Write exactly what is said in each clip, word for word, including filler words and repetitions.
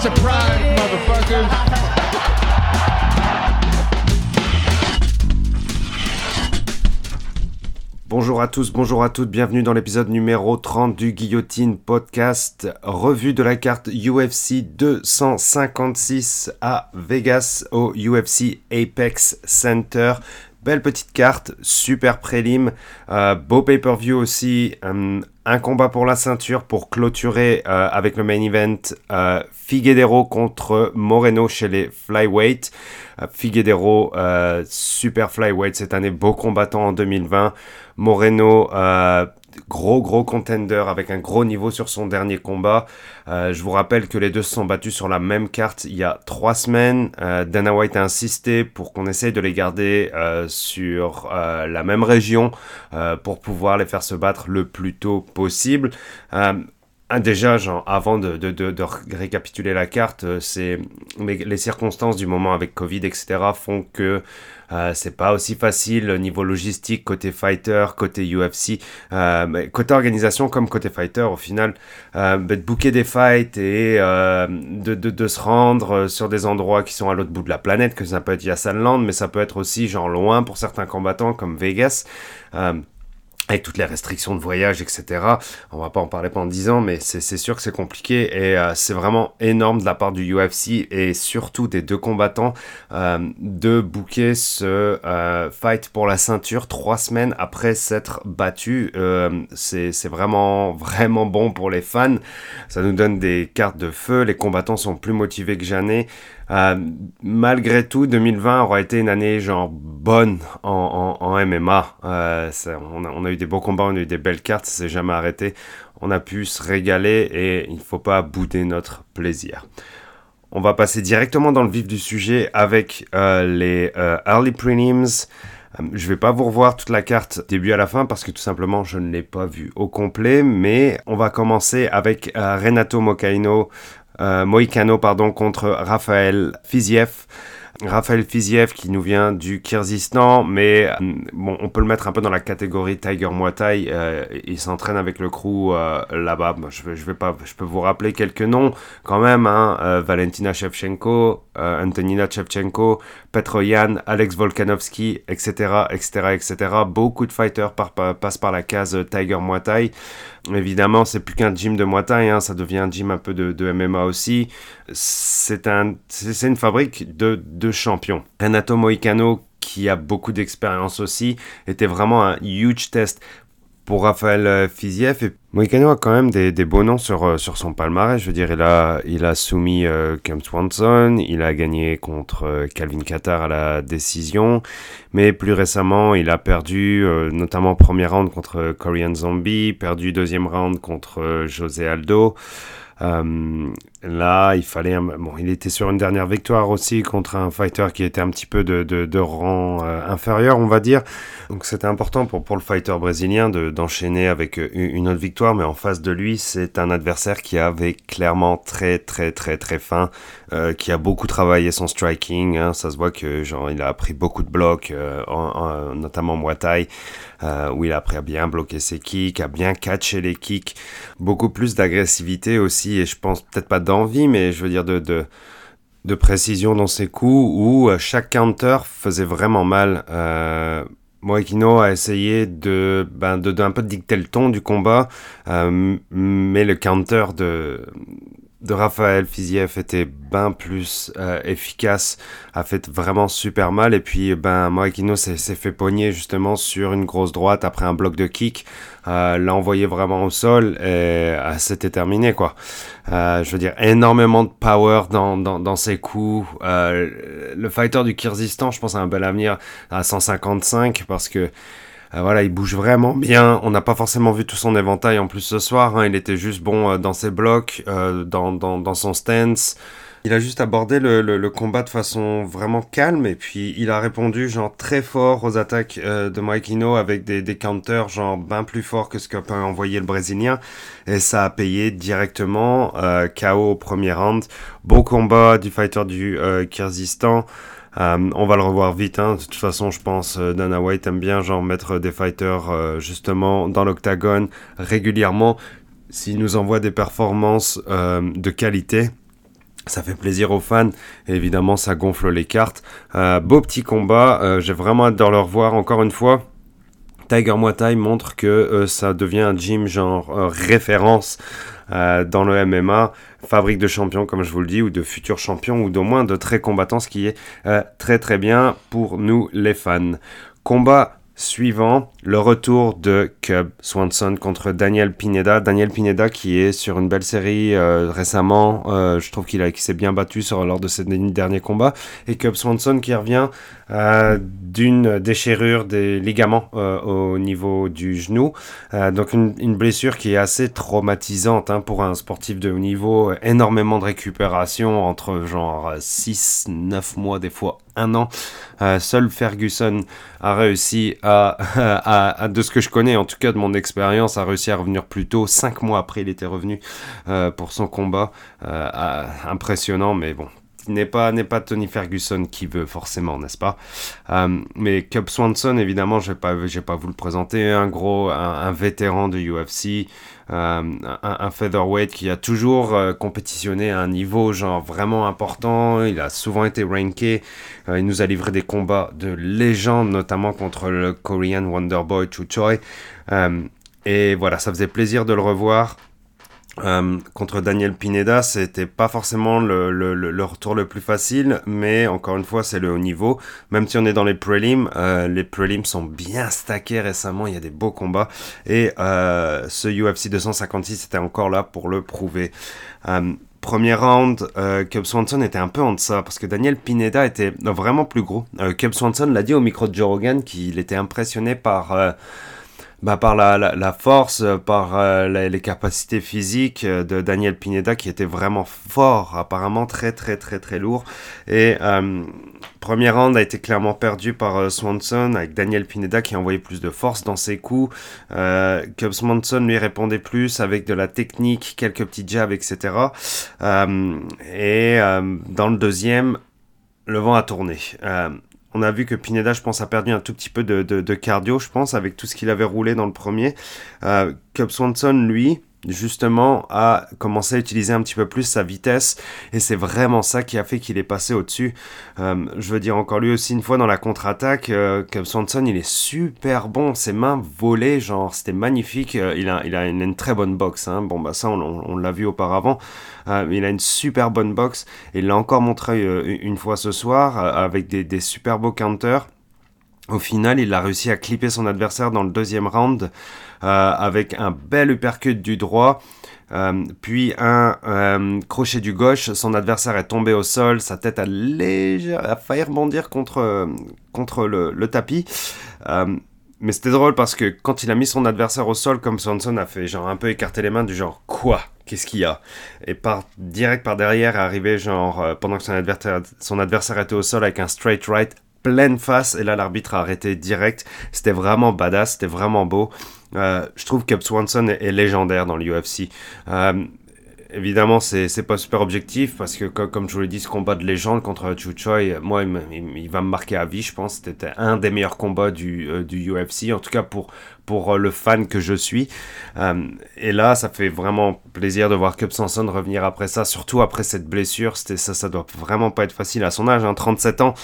Surprise, surprise, motherfuckers. Bonjour à tous, bonjour à toutes, bienvenue dans l'épisode numéro trente du Guillotine Podcast, revue de la carte U F C deux cent cinquante-six à Vegas au U F C Apex Center. Belle petite carte, super prélim, euh, beau pay-per-view aussi, euh, un combat pour la ceinture pour clôturer euh, avec le main event euh, Figueiredo contre Moreno chez les Flyweight. Figueiredo, euh, super flyweight cette année, beau combattant en deux mille vingt. Moreno, euh, gros gros contender avec un gros niveau sur son dernier combat. Euh, je vous rappelle que les deux se sont battus sur la même carte il y a trois semaines. Euh, Dana White a insisté pour qu'on essaye de les garder euh, sur euh, la même région euh, pour pouvoir les faire se battre le plus tôt possible. Euh, Déjà, genre, avant de, de, de, de récapituler la carte, c'est les, les circonstances du moment avec Covid, et cetera font que euh, c'est pas aussi facile au niveau logistique, côté fighter, côté U F C, euh, mais côté organisation comme côté fighter au final, euh, de booker des fights et euh, de, de, de se rendre sur des endroits qui sont à l'autre bout de la planète, que ça peut être Yas Island, mais ça peut être aussi genre loin pour certains combattants comme Vegas. Euh, Avec toutes les restrictions de voyage, et cetera. On va pas en parler pendant dix ans, mais c'est, c'est sûr que c'est compliqué et euh, c'est vraiment énorme de la part du U F C et surtout des deux combattants euh, de booker ce euh, fight pour la ceinture trois semaines après s'être battu. Euh, c'est, c'est vraiment, vraiment bon pour les fans. Ça nous donne des cartes de feu. Les combattants sont plus motivés que jamais. Euh, malgré tout, deux mille vingt aura été une année genre bonne en, en, en M M A. Euh, ça, on, a, on a eu des beaux combats, on a eu des belles cartes, ça s'est jamais arrêté. On a pu se régaler et il ne faut pas bouder notre plaisir. On va passer directement dans le vif du sujet avec euh, les euh, early prelims. Je ne vais pas vous revoir toute la carte début à la fin parce que tout simplement je ne l'ai pas vue au complet. Mais on va commencer avec euh, Renato Moicano. Euh, Moicano pardon, contre Raphaël Fiziev. Raphaël Fiziev qui nous vient du Kirghizistan, mais bon, on peut le mettre un peu dans la catégorie Tiger Muay Thai. Euh, il s'entraîne avec le crew euh, là-bas. Bon, je, je vais pas, je peux vous rappeler quelques noms quand même. Hein, euh, Valentina Shevchenko, euh, Antonina Shevchenko, Petroyan, Alex Volkanovski, et cetera, et cetera, et cetera. Beaucoup de fighters par, par, passent par la case Tiger Muay Thai. Évidemment, c'est plus qu'un gym de Muay Thai. Hein, ça devient un gym un peu de, de M M A aussi. C'est un, c'est, c'est une fabrique de, de champion. Renato Moicano, qui a beaucoup d'expérience aussi, était vraiment un huge test pour Raphaël Fiziev. Et Moicano a quand même des, des beaux noms sur, sur son palmarès. Je veux dire, il a, il a soumis euh, Cub Swanson, il a gagné contre euh, Calvin Kattar à la décision, mais plus récemment, il a perdu euh, notamment premier round contre euh, Korean Zombie, perdu deuxième round contre euh, José Aldo. Euh, là, il fallait. Un... Bon, il était sur une dernière victoire aussi contre un fighter qui était un petit peu de, de, de rang euh, inférieur, on va dire. Donc, c'était important pour, pour le fighter brésilien de, d'enchaîner avec une autre victoire. Mais en face de lui, c'est un adversaire qui avait clairement très, très, très, très faim, euh, qui a beaucoup travaillé son striking. Hein. Ça se voit que, genre, il a appris beaucoup de blocs, euh, en, en, notamment Muay Thai, euh, où il a appris à bien bloquer ses kicks, à bien catcher les kicks, beaucoup plus d'agressivité aussi. Et je pense peut-être pas d'envie, mais je veux dire de, de, de précision dans ses coups où chaque counter faisait vraiment mal. Euh, Moicano a essayé de, ben de, de un peu dicter le ton du combat, euh, mais le counter de, de Raphaël Fiziev était ben plus euh, efficace, a fait vraiment super mal. Et puis ben Moicano s'est, s'est fait pogner justement sur une grosse droite après un bloc de kick. Euh, l'a envoyé vraiment au sol et euh, c'était terminé quoi. Euh, je veux dire, énormément de power dans, dans, dans ses coups. Euh, le fighter du Kirghizistan, je pense, a un bel avenir à cent cinquante-cinq parce que euh, voilà, il bouge vraiment bien. On n'a pas forcément vu tout son éventail en plus ce soir. Hein, il était juste bon euh, dans ses blocs, euh, dans, dans, dans son stance. Il a juste abordé le, le, le combat de façon vraiment calme et puis il a répondu genre très fort aux attaques euh, de Moicano avec des, des counters genre bien plus forts que ce que peut envoyer le Brésilien et ça a payé directement, euh, K O au premier round. Beau combat du fighter du euh, Kirghizistan. Euh, on va le revoir vite, hein. De toute façon je pense euh, Dana White aime bien genre mettre des fighters euh, justement dans l'octagone régulièrement s'il nous envoie des performances euh, de qualité. Ça fait plaisir aux fans, et évidemment ça gonfle les cartes. Euh, beau petit combat, euh, j'ai vraiment hâte de le revoir encore une fois. Tiger Muay Thai montre que euh, ça devient un gym genre euh, référence euh, dans le M M A, fabrique de champions comme je vous le dis, ou de futurs champions, ou d'au moins de très combattants, ce qui est euh, très très bien pour nous les fans. Combat suivant, le retour de Cub Swanson contre Daniel Pineda. Daniel Pineda qui est sur une belle série euh, récemment. Euh, je trouve qu'il, a, qu'il s'est bien battu sur, lors de ses derniers combats. Et Cub Swanson qui revient euh, d'une déchirure des ligaments euh, au niveau du genou. Euh, donc une, une blessure qui est assez traumatisante hein, pour un sportif de haut niveau. Énormément de récupération entre genre six, neuf mois des fois. Un an, euh, seul Ferguson a réussi à, à, à, de ce que je connais, en tout cas de mon expérience, a réussi à revenir plus tôt. Cinq mois après, il était revenu euh, pour son combat. Euh, à, impressionnant, mais bon, n'est pas, n'est pas Tony Ferguson qui veut forcément, n'est-ce pas ? euh, Mais Cub Swanson, évidemment, je n'ai pas, j'ai pas vous le présenter. Un gros, un, un vétéran de U F C. Euh, un, un featherweight qui a toujours euh, compétitionné à un niveau genre vraiment important, il a souvent été ranké, euh, il nous a livré des combats de légende, notamment contre le Korean Wonderboy Cho Choi, euh, et voilà, ça faisait plaisir de le revoir. Euh, contre Daniel Pineda, c'était pas forcément le, le, le retour le plus facile, mais encore une fois, c'est le haut niveau. Même si on est dans les prelims, euh, les prelims sont bien stackés récemment, il y a des beaux combats, et euh, ce U F C deux cent cinquante-six était encore là pour le prouver. Euh, Premier round, euh, Cub Swanson était un peu en deçà parce que Daniel Pineda était vraiment plus gros. Euh, Cub Swanson l'a dit au micro de Joe Rogan qu'il était impressionné par... Euh, Bah par la, la, la force, par euh, la, les capacités physiques de Daniel Pineda qui était vraiment fort, apparemment très très très très lourd. Et euh, premier round a été clairement perdu par euh, Swanson avec Daniel Pineda qui envoyait plus de force dans ses coups. Euh, Cub Swanson lui répondait plus avec de la technique, quelques petits jabs, et cetera. Euh, et euh, dans le deuxième, le vent a tourné. Euh, On a vu que Pineda, je pense, a perdu un tout petit peu de, de, de cardio, je pense, avec tout ce qu'il avait roulé dans le premier. Euh, Cub Swanson, lui, justement, a commencé à utiliser un petit peu plus sa vitesse. Et c'est vraiment ça qui a fait qu'il est passé au-dessus. Euh, je veux dire, encore lui aussi, une fois, dans la contre-attaque, euh, Cub Swanson, il est super bon. Ses mains volées, genre, c'était magnifique. Euh, il, a, il, a, il a une très bonne boxe. Hein. Bon, bah ça, on, on, on l'a vu auparavant. Euh, il a une super bonne boxe et il l'a encore montré euh, une fois ce soir euh, avec des, des super beaux counters. Au final, il a réussi à clipper son adversaire dans le deuxième round euh, avec un bel uppercut du droit. Euh, puis un euh, crochet du gauche, son adversaire est tombé au sol, sa tête a, légère, a failli rebondir contre, contre le, le tapis. Euh, mais c'était drôle parce que quand il a mis son adversaire au sol, comme Swanson a fait genre un peu écarter les mains du genre « quoi ?» Qu'est-ce qu'il y a ? Et par, direct par derrière, arrivé genre euh, pendant que son adversaire, son adversaire était au sol avec un straight right, pleine face. Et là, l'arbitre a arrêté direct. C'était vraiment badass, c'était vraiment beau. Euh, je trouve que Cub Swanson est, est légendaire dans l'U F C. Euh, évidemment, c'est, c'est pas super objectif parce que, comme, comme je vous l'ai dit, ce combat de légende contre Cho Choi, moi, il, il, il va me marquer à vie, je pense. C'était un des meilleurs combats du, euh, du U F C, en tout cas pour... pour le fan que je suis. Euh, et là, ça fait vraiment plaisir de voir Cub Swanson revenir après ça, surtout après cette blessure. C'était ça, ça doit vraiment pas être facile à son âge, hein, trente-sept ans.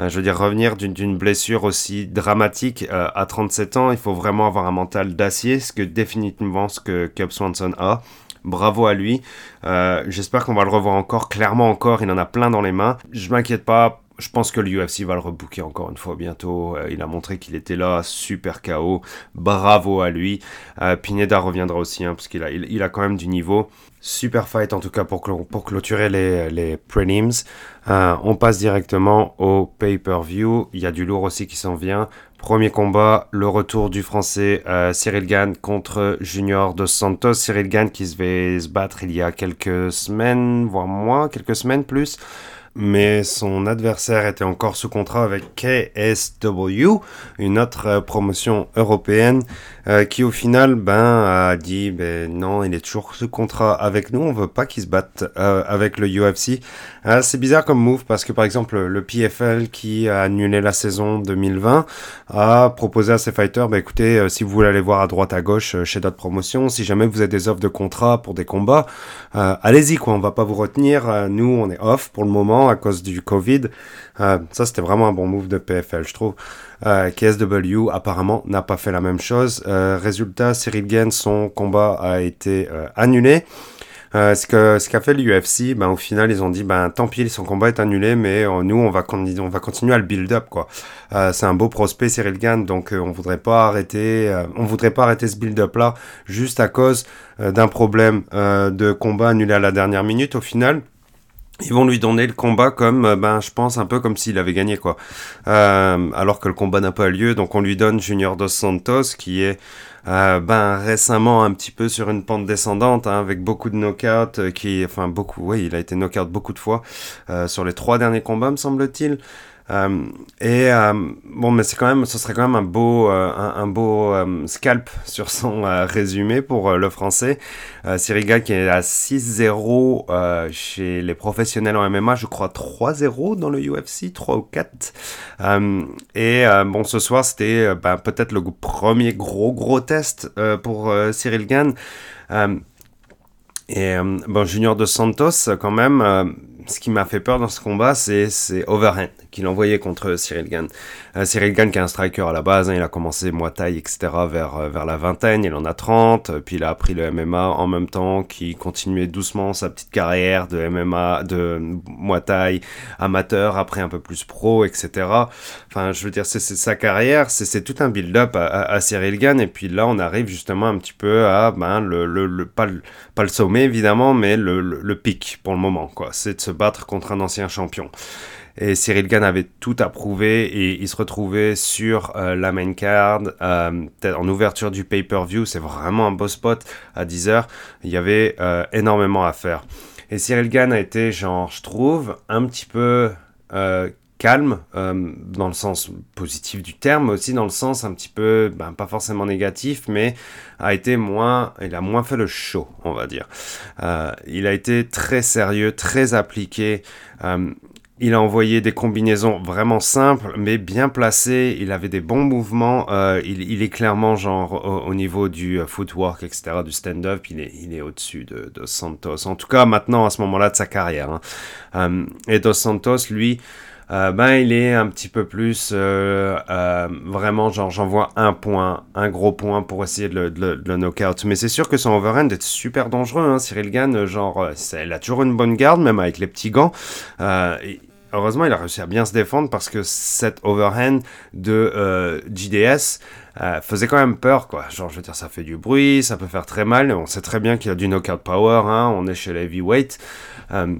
Euh, je veux dire, revenir d'une, d'une blessure aussi dramatique euh, à trente-sept ans, il faut vraiment avoir un mental d'acier, ce que définitivement ce que Cub Swanson a. Bravo à lui. Euh, j'espère qu'on va le revoir encore, clairement encore. Il en a plein dans les mains. Je m'inquiète pas. Je pense que l'U F C va le rebooker encore une fois bientôt. Euh, il a montré qu'il était là, super K O. Bravo à lui. Euh, Pineda reviendra aussi, hein, parce qu'il a, il, il a quand même du niveau. Super fight en tout cas pour, cl- pour clôturer les, les prelims. Euh, on passe directement au pay-per-view. Il y a du lourd aussi qui s'en vient. Premier combat, le retour du français euh, Cyril Gane contre Junior Dos Santos. Cyril Gane qui se va se battre il y a quelques semaines, voire moins, quelques semaines plus. mais son adversaire était encore sous contrat avec K S W, une autre promotion européenne, euh, qui au final ben, a dit ben, « Non, il est toujours sous contrat avec nous, on veut pas qu'il se batte euh, avec le U F C euh, ». C'est bizarre comme move parce que par exemple le P F L qui a annulé la saison deux mille vingt a proposé à ses fighters ben, « Écoutez, euh, si vous voulez aller voir à droite à gauche euh, chez d'autres promotions, si jamais vous avez des offres de contrat pour des combats, euh, allez-y quoi, on va pas vous retenir, euh, nous on est off pour le moment ». À cause du Covid, euh, ça c'était vraiment un bon move de P F L, je trouve. Euh, K S W apparemment n'a pas fait la même chose. Euh, résultat, Cyril Gane, son combat a été euh, annulé. Euh, ce que ce qu'a fait l'U F C, ben au final ils ont dit ben tant pis, son combat est annulé, mais euh, nous on va con- on va continuer à le build up quoi. Euh, c'est un beau prospect Cyril Gane, donc euh, on voudrait pas arrêter, euh, on voudrait pas arrêter ce build up là juste à cause euh, d'un problème euh, de combat annulé à la dernière minute. Au final, ils vont lui donner le combat comme, ben, je pense, un peu comme s'il avait gagné, quoi. Euh, alors que le combat n'a pas lieu, donc on lui donne Junior Dos Santos, qui est, euh, ben, récemment un petit peu sur une pente descendante, hein, avec beaucoup de knockouts, euh, qui, enfin, beaucoup, oui, il a été knockout beaucoup de fois, euh, sur les trois derniers combats, me semble-t-il. Euh, et euh, bon, mais c'est quand même, ce serait quand même un beau, euh, un, un beau euh, scalp sur son euh, résumé pour euh, le français. Euh, Cyril Gane qui est à six zéro euh, chez les professionnels en M M A, je crois trois zéro dans le U F C, trois ou quatre. Euh, et euh, bon, ce soir, c'était euh, bah, peut-être le premier gros, gros test euh, pour euh, Cyril Gane. Euh, et euh, bon, Junior Dos Santos, quand même. Euh, Ce qui m'a fait peur dans ce combat, c'est, c'est Overhand qu'il envoyait contre Cyril Gane. Euh, Cyril Gane qui est un striker à la base, hein, il a commencé Muay Thai, et cetera vers, vers la vingtaine, il en a trente, puis il a appris le M M A en même temps, qui continuait doucement sa petite carrière de M M A, de Muay Thai amateur, après un peu plus pro, et cetera. Enfin, je veux dire, c'est, c'est sa carrière, c'est, c'est tout un build-up à, à, à Cyril Gane, et puis là, on arrive justement un petit peu à, ben, le, le, le, pas, le, pas le sommet évidemment, mais le, le, le pic pour le moment, quoi. C'est de se battre contre un ancien champion. Et Cyril Gane avait tout à prouver et il se retrouvait sur euh, la main card, euh, en ouverture du pay-per-view, c'est vraiment un beau spot à dix heures, il y avait euh, énormément à faire. Et Cyril Gane a été, genre, je trouve, un petit peu euh, calme, euh, dans le sens positif du terme, mais aussi dans le sens un petit peu, ben, pas forcément négatif, mais a été moins, il a moins fait le show, on va dire. Euh, il a été très sérieux, très appliqué, euh, il a envoyé des combinaisons vraiment simples, mais bien placées. Il avait des bons mouvements. Euh, il, il est clairement genre au, au niveau du footwork, et cetera, du stand-up. Il est, il est au-dessus de Dos Santos. En tout cas, maintenant, à ce moment-là de sa carrière. Hein. Euh, et Dos Santos, lui, euh, ben, il est un petit peu plus euh, euh, vraiment genre j'envoie un point, un gros point pour essayer de le, de le, de le knock-out. Mais c'est sûr que son overhand est super dangereux. Hein. Cyril Gane, genre, c'est, il a toujours une bonne garde, même avec les petits gants. Euh, et, Heureusement, il a réussi à bien se défendre parce que cette overhand de euh, J D S euh, faisait quand même peur, quoi. Genre, je veux dire, ça fait du bruit, ça peut faire très mal. On sait très bien qu'il a du knockout power, hein, on est chez les heavyweight. Euh,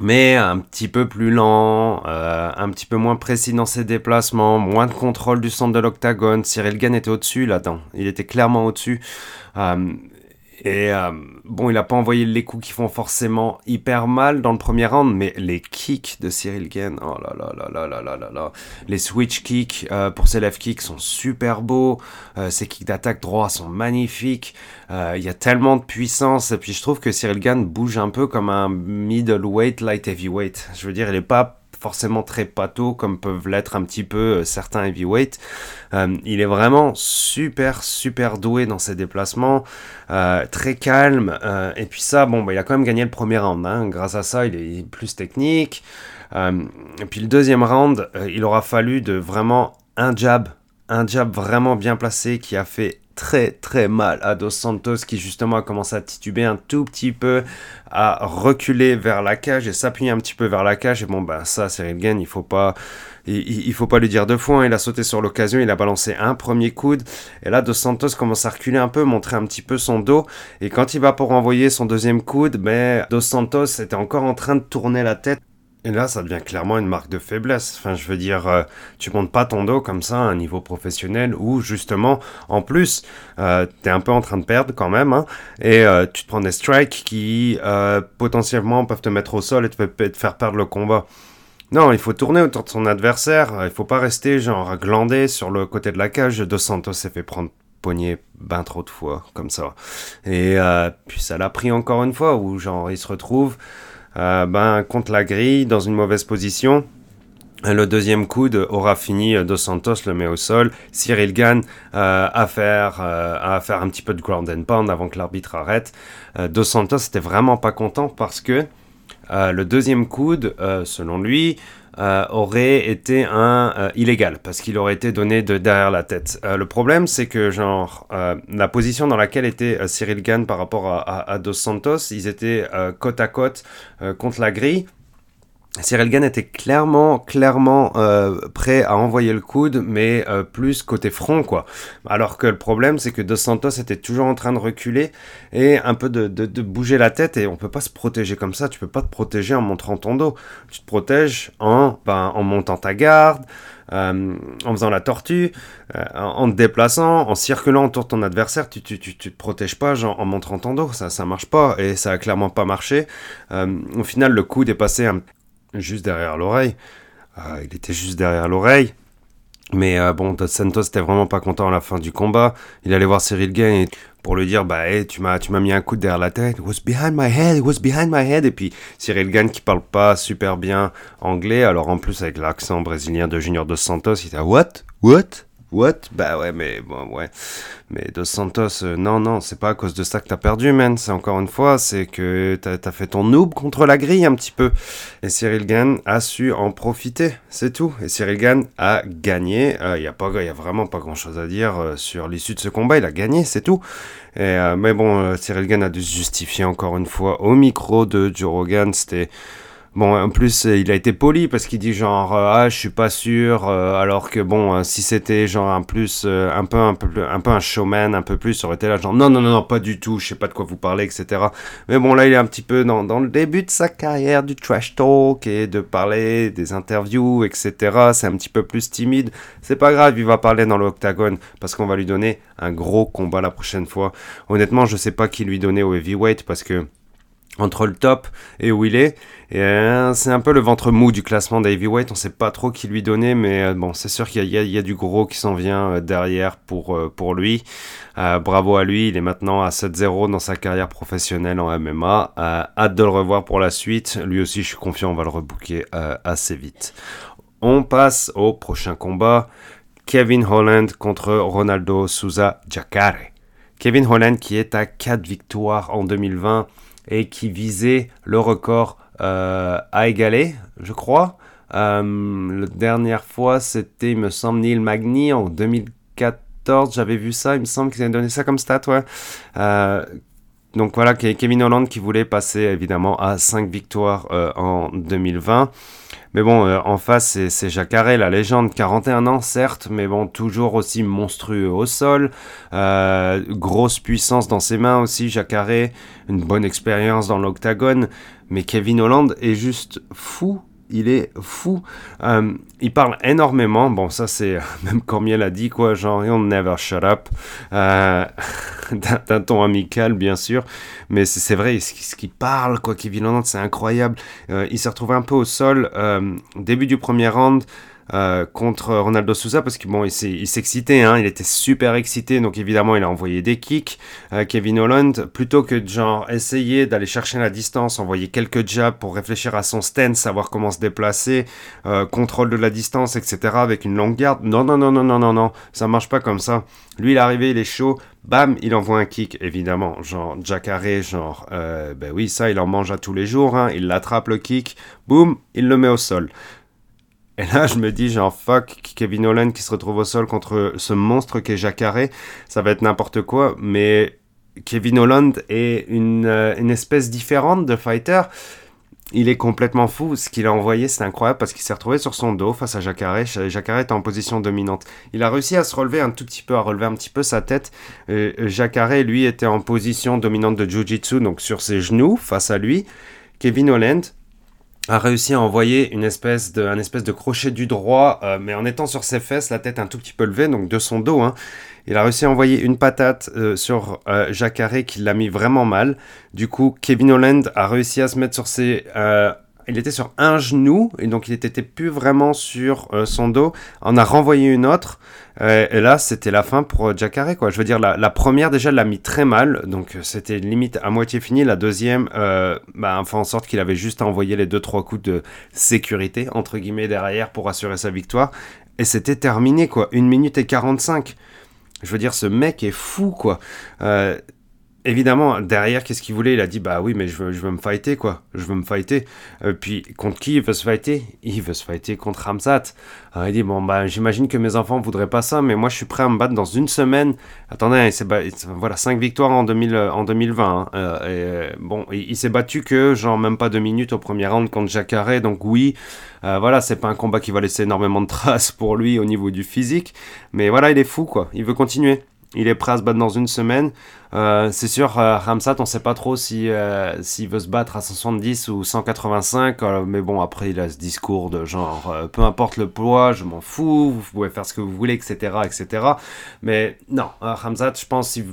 mais un petit peu plus lent, euh, un petit peu moins précis dans ses déplacements, moins de contrôle du centre de l'octagone. Cyril Gane était au-dessus là-dedans. Il était clairement au-dessus. Euh, Et euh, bon, il n'a pas envoyé les coups qui font forcément hyper mal dans le premier round, mais les kicks de Cyril Gane, oh là là là là là là là là. Les switch kicks euh, pour ses left kicks sont super beaux, euh, ses kicks d'attaque droit sont magnifiques, il euh, y a tellement de puissance, et puis je trouve que Cyril Gane bouge un peu comme un middleweight, light heavyweight. Je veux dire, il n'est pas forcément très pâteau comme peuvent l'être un petit peu euh, certains heavyweight. Euh, il est vraiment super super doué dans ses déplacements, euh, très calme, euh, et puis ça bon bah, il a quand même gagné le premier round, hein. Grâce à ça il est plus technique, euh, et puis le deuxième round euh, il aura fallu de vraiment un jab un jab vraiment bien placé qui a fait très très mal à Dos Santos, qui justement a commencé à tituber un tout petit peu, à reculer vers la cage et s'appuyer un petit peu vers la cage, et bon ben ça Cyril Gane il faut pas il, il faut pas lui dire deux fois, hein. Il a sauté sur l'occasion, il a balancé un premier coude, et là Dos Santos commence à reculer un peu, montrer un petit peu son dos, et quand il va pour envoyer son deuxième coude, ben Dos Santos était encore en train de tourner la tête. Et là, ça devient clairement une marque de faiblesse. Enfin, je veux dire, euh, tu montes pas ton dos comme ça à un niveau professionnel où, justement, en plus, euh, t'es un peu en train de perdre quand même, hein, et euh, tu te prends des strikes qui, euh, potentiellement, peuvent te mettre au sol et te, te faire perdre le combat. Non, il faut tourner autour de son adversaire. Il faut pas rester, genre, glandé sur le côté de la cage. Dos Santos s'est fait prendre poignet ben trop de fois, comme ça. Et euh, puis, ça l'a pris encore une fois, où, genre, il se retrouve... Euh, ben, contre la grille, dans une mauvaise position. Le deuxième coude aura fini, Dos Santos le met au sol. Cyril Gane euh, à, faire, euh, à faire un petit peu de ground and pound avant que l'arbitre arrête. Euh, Dos Santos n'était vraiment pas content parce que euh, le deuxième coude, euh, selon lui, euh, aurait été un euh, illégal parce qu'il aurait été donné de derrière la tête. Euh, le problème, c'est que genre euh, la position dans laquelle était euh, Cyril Gane par rapport à, à, à Dos Santos, ils étaient euh, côte à côte euh, contre la grille. Cyril Gane était clairement, clairement euh, prêt à envoyer le coude, mais euh, plus côté front, quoi. Alors que le problème, c'est que Dos Santos était toujours en train de reculer et un peu de, de, de bouger la tête. Et on peut pas se protéger comme ça. Tu peux pas te protéger en montrant ton dos. Tu te protèges en, ben, en montant ta garde, euh, en faisant la tortue, euh, en te déplaçant, en circulant autour de ton adversaire. Tu, tu, tu, tu te protèges pas genre, en montrant ton dos. Ça, ça marche pas. Et ça a clairement pas marché. Euh, au final, le coude est passé... à juste derrière l'oreille, euh, il était juste derrière l'oreille, mais euh, bon, Dos Santos était vraiment pas content à la fin du combat. Il allait voir Cyril Gane pour lui dire, bah, hey, tu m'as, tu m'as mis un coup derrière la tête, it was behind my head, it was behind my head, et puis Cyril Gane qui parle pas super bien anglais, alors en plus avec l'accent brésilien de Junior Dos Santos, il était, what, what, what, bah ouais, mais bon, ouais, mais Dos Santos, euh, non, non, c'est pas à cause de ça que t'as perdu, man, c'est encore une fois, c'est que t'as, t'as fait ton noob contre la grille un petit peu, et Cyril Gane a su en profiter, c'est tout, et Cyril Gane a gagné, il euh, y a pas, il y a vraiment pas grand chose à dire euh, sur l'issue de ce combat, il a gagné, c'est tout, et, euh, mais bon, euh, Cyril Gane a dû se justifier encore une fois au micro de Joe Rogan, c'était... Bon, en plus, il a été poli parce qu'il dit genre euh, ah je suis pas sûr, euh, alors que bon euh, si c'était genre un plus euh, un peu un peu un peu un showman un peu plus, ça aurait été là genre non non non non pas du tout, je sais pas de quoi vous parlez, et cetera. Mais bon là il est un petit peu dans dans le début de sa carrière du trash talk et de parler des interviews, et cetera. C'est un petit peu plus timide, c'est pas grave, il va parler dans l'octagone parce qu'on va lui donner un gros combat la prochaine fois. Honnêtement, je sais pas qui lui donner au heavyweight parce que entre le top et où il est, et euh, c'est un peu le ventre mou du classement des heavyweight, on sait pas trop qui lui donner, mais euh, bon, c'est sûr qu'il y a, il y a du gros qui s'en vient euh, derrière pour, euh, pour lui, euh, bravo à lui, il est maintenant à sept zéro dans sa carrière professionnelle en M M A, euh, hâte de le revoir pour la suite, lui aussi je suis confiant, on va le rebooker euh, assez vite. On passe au prochain combat, Kevin Holland contre Ronaldo Souza Jacaré. Kevin Holland qui est à quatre victoires en deux mille vingt, et qui visait le record euh, à égaler, je crois. Euh, la dernière fois, c'était, il me semble, Neil Magny en deux mille quatorze. J'avais vu ça, il me semble qu'ils avaient donné ça comme stat, ouais. Euh, donc voilà, Kevin Holland qui voulait passer, évidemment, à cinq victoires euh, en deux mille vingt. Mais bon, euh, en face, c'est, c'est Jacaré, la légende, quarante et un ans, certes, mais bon, toujours aussi monstrueux au sol. Euh, grosse puissance dans ses mains aussi, Jacaré, une bonne expérience dans l'octagone. Mais Kevin Holland est juste fou, il est fou. Euh, il parle énormément, bon, ça c'est, même Cormier l'a dit, quoi, genre, he'll never shut up. Euh, d'un, d'un ton amical, bien sûr, mais c'est, c'est vrai, ce, ce qu'il parle, quoi, Kevin Holland, c'est incroyable. Euh, il s'est retrouvé un peu au sol, euh, début du premier round, euh, contre Ronaldo Souza, parce que bon, il, s'est, il s'excitait, hein, il était super excité, donc évidemment, il a envoyé des kicks. Euh, Kevin Holland, plutôt que de genre essayer d'aller chercher la distance, envoyer quelques jabs pour réfléchir à son stance, savoir comment se déplacer, euh, contrôle de la distance, et cetera, avec une longue garde, non, non, non, non, non, non, non, ça marche pas comme ça. Lui, il est arrivé, il est chaud, bam, il envoie un kick, évidemment, genre, Jacaré, genre, euh, ben oui, ça, il en mange à tous les jours, hein, il l'attrape le kick, boum, il le met au sol. Et là, je me dis, genre, fuck, Kevin Holland qui se retrouve au sol contre ce monstre qu'est Jacaré, ça va être n'importe quoi, mais Kevin Holland est une, une espèce différente de fighter. Il est complètement fou, ce qu'il a envoyé c'est incroyable parce qu'il s'est retrouvé sur son dos face à Jacaré, Jacaré était en position dominante, il a réussi à se relever un tout petit peu, à relever un petit peu sa tête, euh, Jacaré lui était en position dominante de Jiu-Jitsu, donc sur ses genoux face à lui, Kevin Holland a réussi à envoyer une espèce de, un espèce de crochet du droit, euh, mais en étant sur ses fesses, la tête un tout petit peu levée, donc de son dos. Hein. Il a réussi à envoyer une patate euh, sur euh, Jacaré qui l'a mis vraiment mal. Du coup, Kevin Holland a réussi à se mettre sur ses... Euh, il était sur un genou, et donc il n'était plus vraiment sur euh, son dos. On a renvoyé une autre, euh, et là, c'était la fin pour euh, Jacaré, quoi. Je veux dire, la, la première, déjà, elle l'a mis très mal, donc c'était limite à moitié fini. La deuxième, euh, bah, fait en sorte qu'il avait juste à envoyer les deux trois coups de sécurité, entre guillemets, derrière pour assurer sa victoire. Et c'était terminé, quoi. une minute et quarante-cinq. Je veux dire, ce mec est fou, quoi. Euh, évidemment, derrière, qu'est-ce qu'il voulait ? Il a dit, bah oui, mais je veux, je veux me fighter, quoi. Je veux me fighter. Et puis, contre qui il veut se fighter ? Il veut se fighter contre Khamzat. Alors, il dit, bon, bah, j'imagine que mes enfants voudraient pas ça, mais moi, je suis prêt à me battre dans une semaine. Attendez, il s'est battu, voilà, cinq victoires en, deux mille, en deux mille vingt. Hein. Euh, et, bon, il, il s'est battu que, genre, même pas deux minutes au premier round contre Jacaré. Donc, oui, euh, voilà, c'est pas un combat qui va laisser énormément de traces pour lui au niveau du physique. Mais voilà, il est fou, quoi. Il veut continuer. Il est prêt à se battre dans une semaine. Euh, c'est sûr, euh, Khamzat, on ne sait pas trop si, euh, s'il veut se battre à cent soixante-dix ou cent quatre-vingt-cinq. Euh, mais bon, après, il a ce discours de genre, euh, peu importe le poids, je m'en fous, vous pouvez faire ce que vous voulez, et cetera et cetera. Mais non, euh, Khamzat, je pense qu'il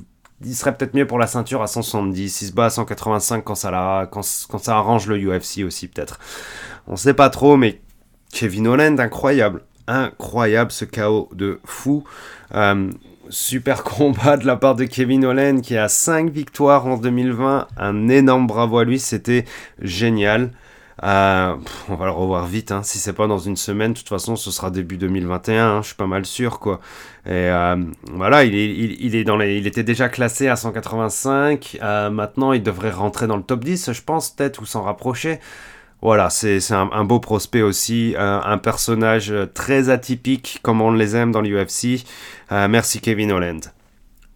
il serait peut-être mieux pour la ceinture à cent soixante-dix. Il se bat à cent quatre-vingt-cinq quand ça, la, quand, quand ça arrange le U F C aussi, peut-être. On ne sait pas trop, mais Kevin Holland, incroyable. Incroyable, ce chaos de fou. Euh... Super combat de la part de Kevin Holland qui a cinq victoires en deux mille vingt. Un énorme bravo à lui, c'était génial. Euh, on va le revoir vite, hein. Si c'est pas dans une semaine, de toute façon, ce sera début deux mille vingt et un. Hein. Je suis pas mal sûr, quoi. Et euh, voilà, il, est, il, il, est dans les, il était déjà classé à cent quatre-vingt-cinq. Euh, maintenant, il devrait rentrer dans le top dix, je pense, peut-être, ou s'en rapprocher. Voilà, c'est, c'est un, un beau prospect aussi, un, un personnage très atypique, comme on les aime dans l'U F C. Euh, merci Kevin Holland.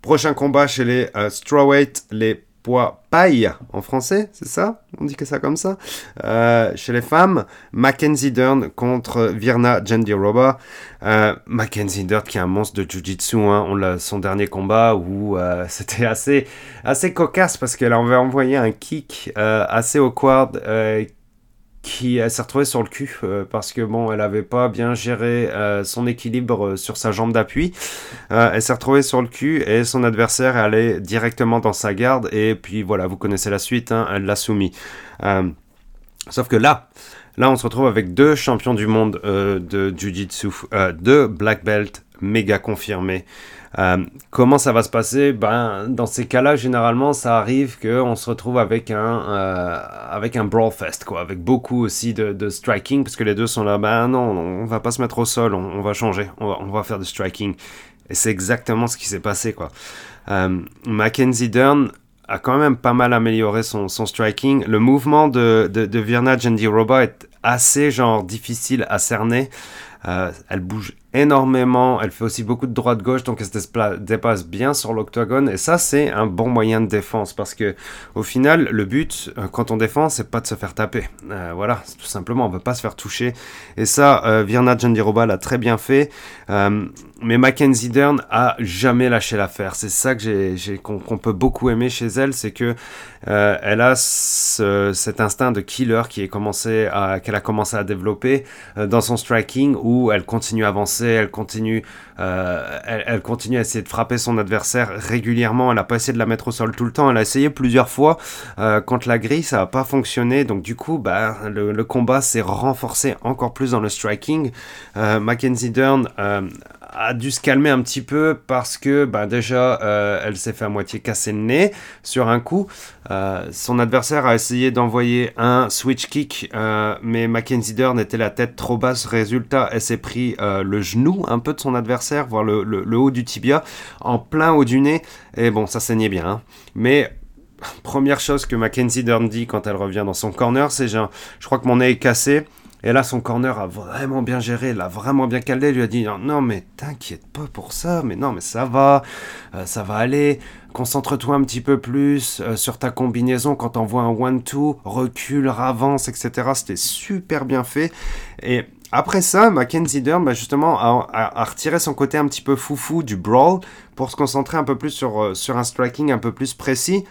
Prochain combat chez les euh, Strawweight, les poids paille, en français, c'est ça ? On dit que ça comme ça ? euh, Chez les femmes, Mackenzie Dern contre Virna Jandiroba. Euh, Mackenzie Dern qui est un monstre de Jiu-Jitsu, hein. On l'a, son dernier combat où euh, c'était assez, assez cocasse parce qu'elle avait envoyé un kick euh, assez awkward euh, qui elle s'est retrouvée sur le cul euh, parce que bon, elle avait pas bien géré euh, son équilibre euh, sur sa jambe d'appui. Euh, elle s'est retrouvée sur le cul et son adversaire est allé directement dans sa garde et puis voilà, vous connaissez la suite, hein, elle l'a soumis. Euh, sauf que là, là on se retrouve avec deux champions du monde euh, de Jiu-Jitsu, euh, deux black belt méga confirmés. Euh, comment ça va se passer ? Ben, dans ces cas-là, généralement, ça arrive qu'on se retrouve avec un, euh, avec un brawl fest, quoi, avec beaucoup aussi de, de striking, parce que les deux sont là, ben non, on va pas se mettre au sol, on, on va changer, on va, on va faire du striking. Et c'est exactement ce qui s'est passé, quoi. Euh, Mackenzie Dern a quand même pas mal amélioré son, son striking. Le mouvement de, de, de Virna Jandiroba est assez, genre, difficile à cerner. Euh, elle bouge énormément, elle fait aussi beaucoup de droite-gauche, donc elle se dépla- dépasse bien sur l'octogone, et ça c'est un bon moyen de défense, parce que au final, le but, euh, quand on défend, c'est pas de se faire taper, euh, voilà, tout simplement, on veut pas se faire toucher, et ça, euh, Virna Jandiroba l'a très bien fait, euh, mais Mackenzie Dern a jamais lâché l'affaire, c'est ça que j'ai, j'ai, qu'on, qu'on peut beaucoup aimer chez elle, c'est que euh, elle a ce, cet instinct de killer qui est commencé à, qu'elle a commencé à développer euh, dans son striking, où elle continue à avancer, elle continue, euh, elle, elle continue à essayer de frapper son adversaire régulièrement, elle n'a pas essayé de la mettre au sol tout le temps, elle a essayé plusieurs fois euh, contre la grille, ça n'a pas fonctionné, donc du coup bah, le, le combat s'est renforcé encore plus dans le striking. euh, Mackenzie Dern euh, a dû se calmer un petit peu parce que bah, déjà euh, elle s'est fait à moitié casser le nez sur un coup. Euh, son adversaire a essayé d'envoyer un switch kick, euh, mais Mackenzie Dern était la tête trop basse, résultat elle s'est pris euh, le genou un peu de son adversaire, voire le, le, le haut du tibia, en plein haut du nez, et bon ça saignait bien, hein. Mais première chose que Mackenzie Dern dit quand elle revient dans son corner, c'est genre je crois que mon nez est cassé. Et là, son corner a vraiment bien géré, l'a vraiment bien calé, lui a dit « Non, mais t'inquiète pas pour ça, mais non, mais ça va, euh, ça va aller, concentre-toi un petit peu plus euh, sur ta combinaison, quand t'envoies un one-two, recule, avance, et cetera » C'était super bien fait. Et après ça, Mackenzie Dern, bah, justement, a, a, a retiré son côté un petit peu foufou du brawl pour se concentrer un peu plus sur, euh, sur un striking un peu plus précis.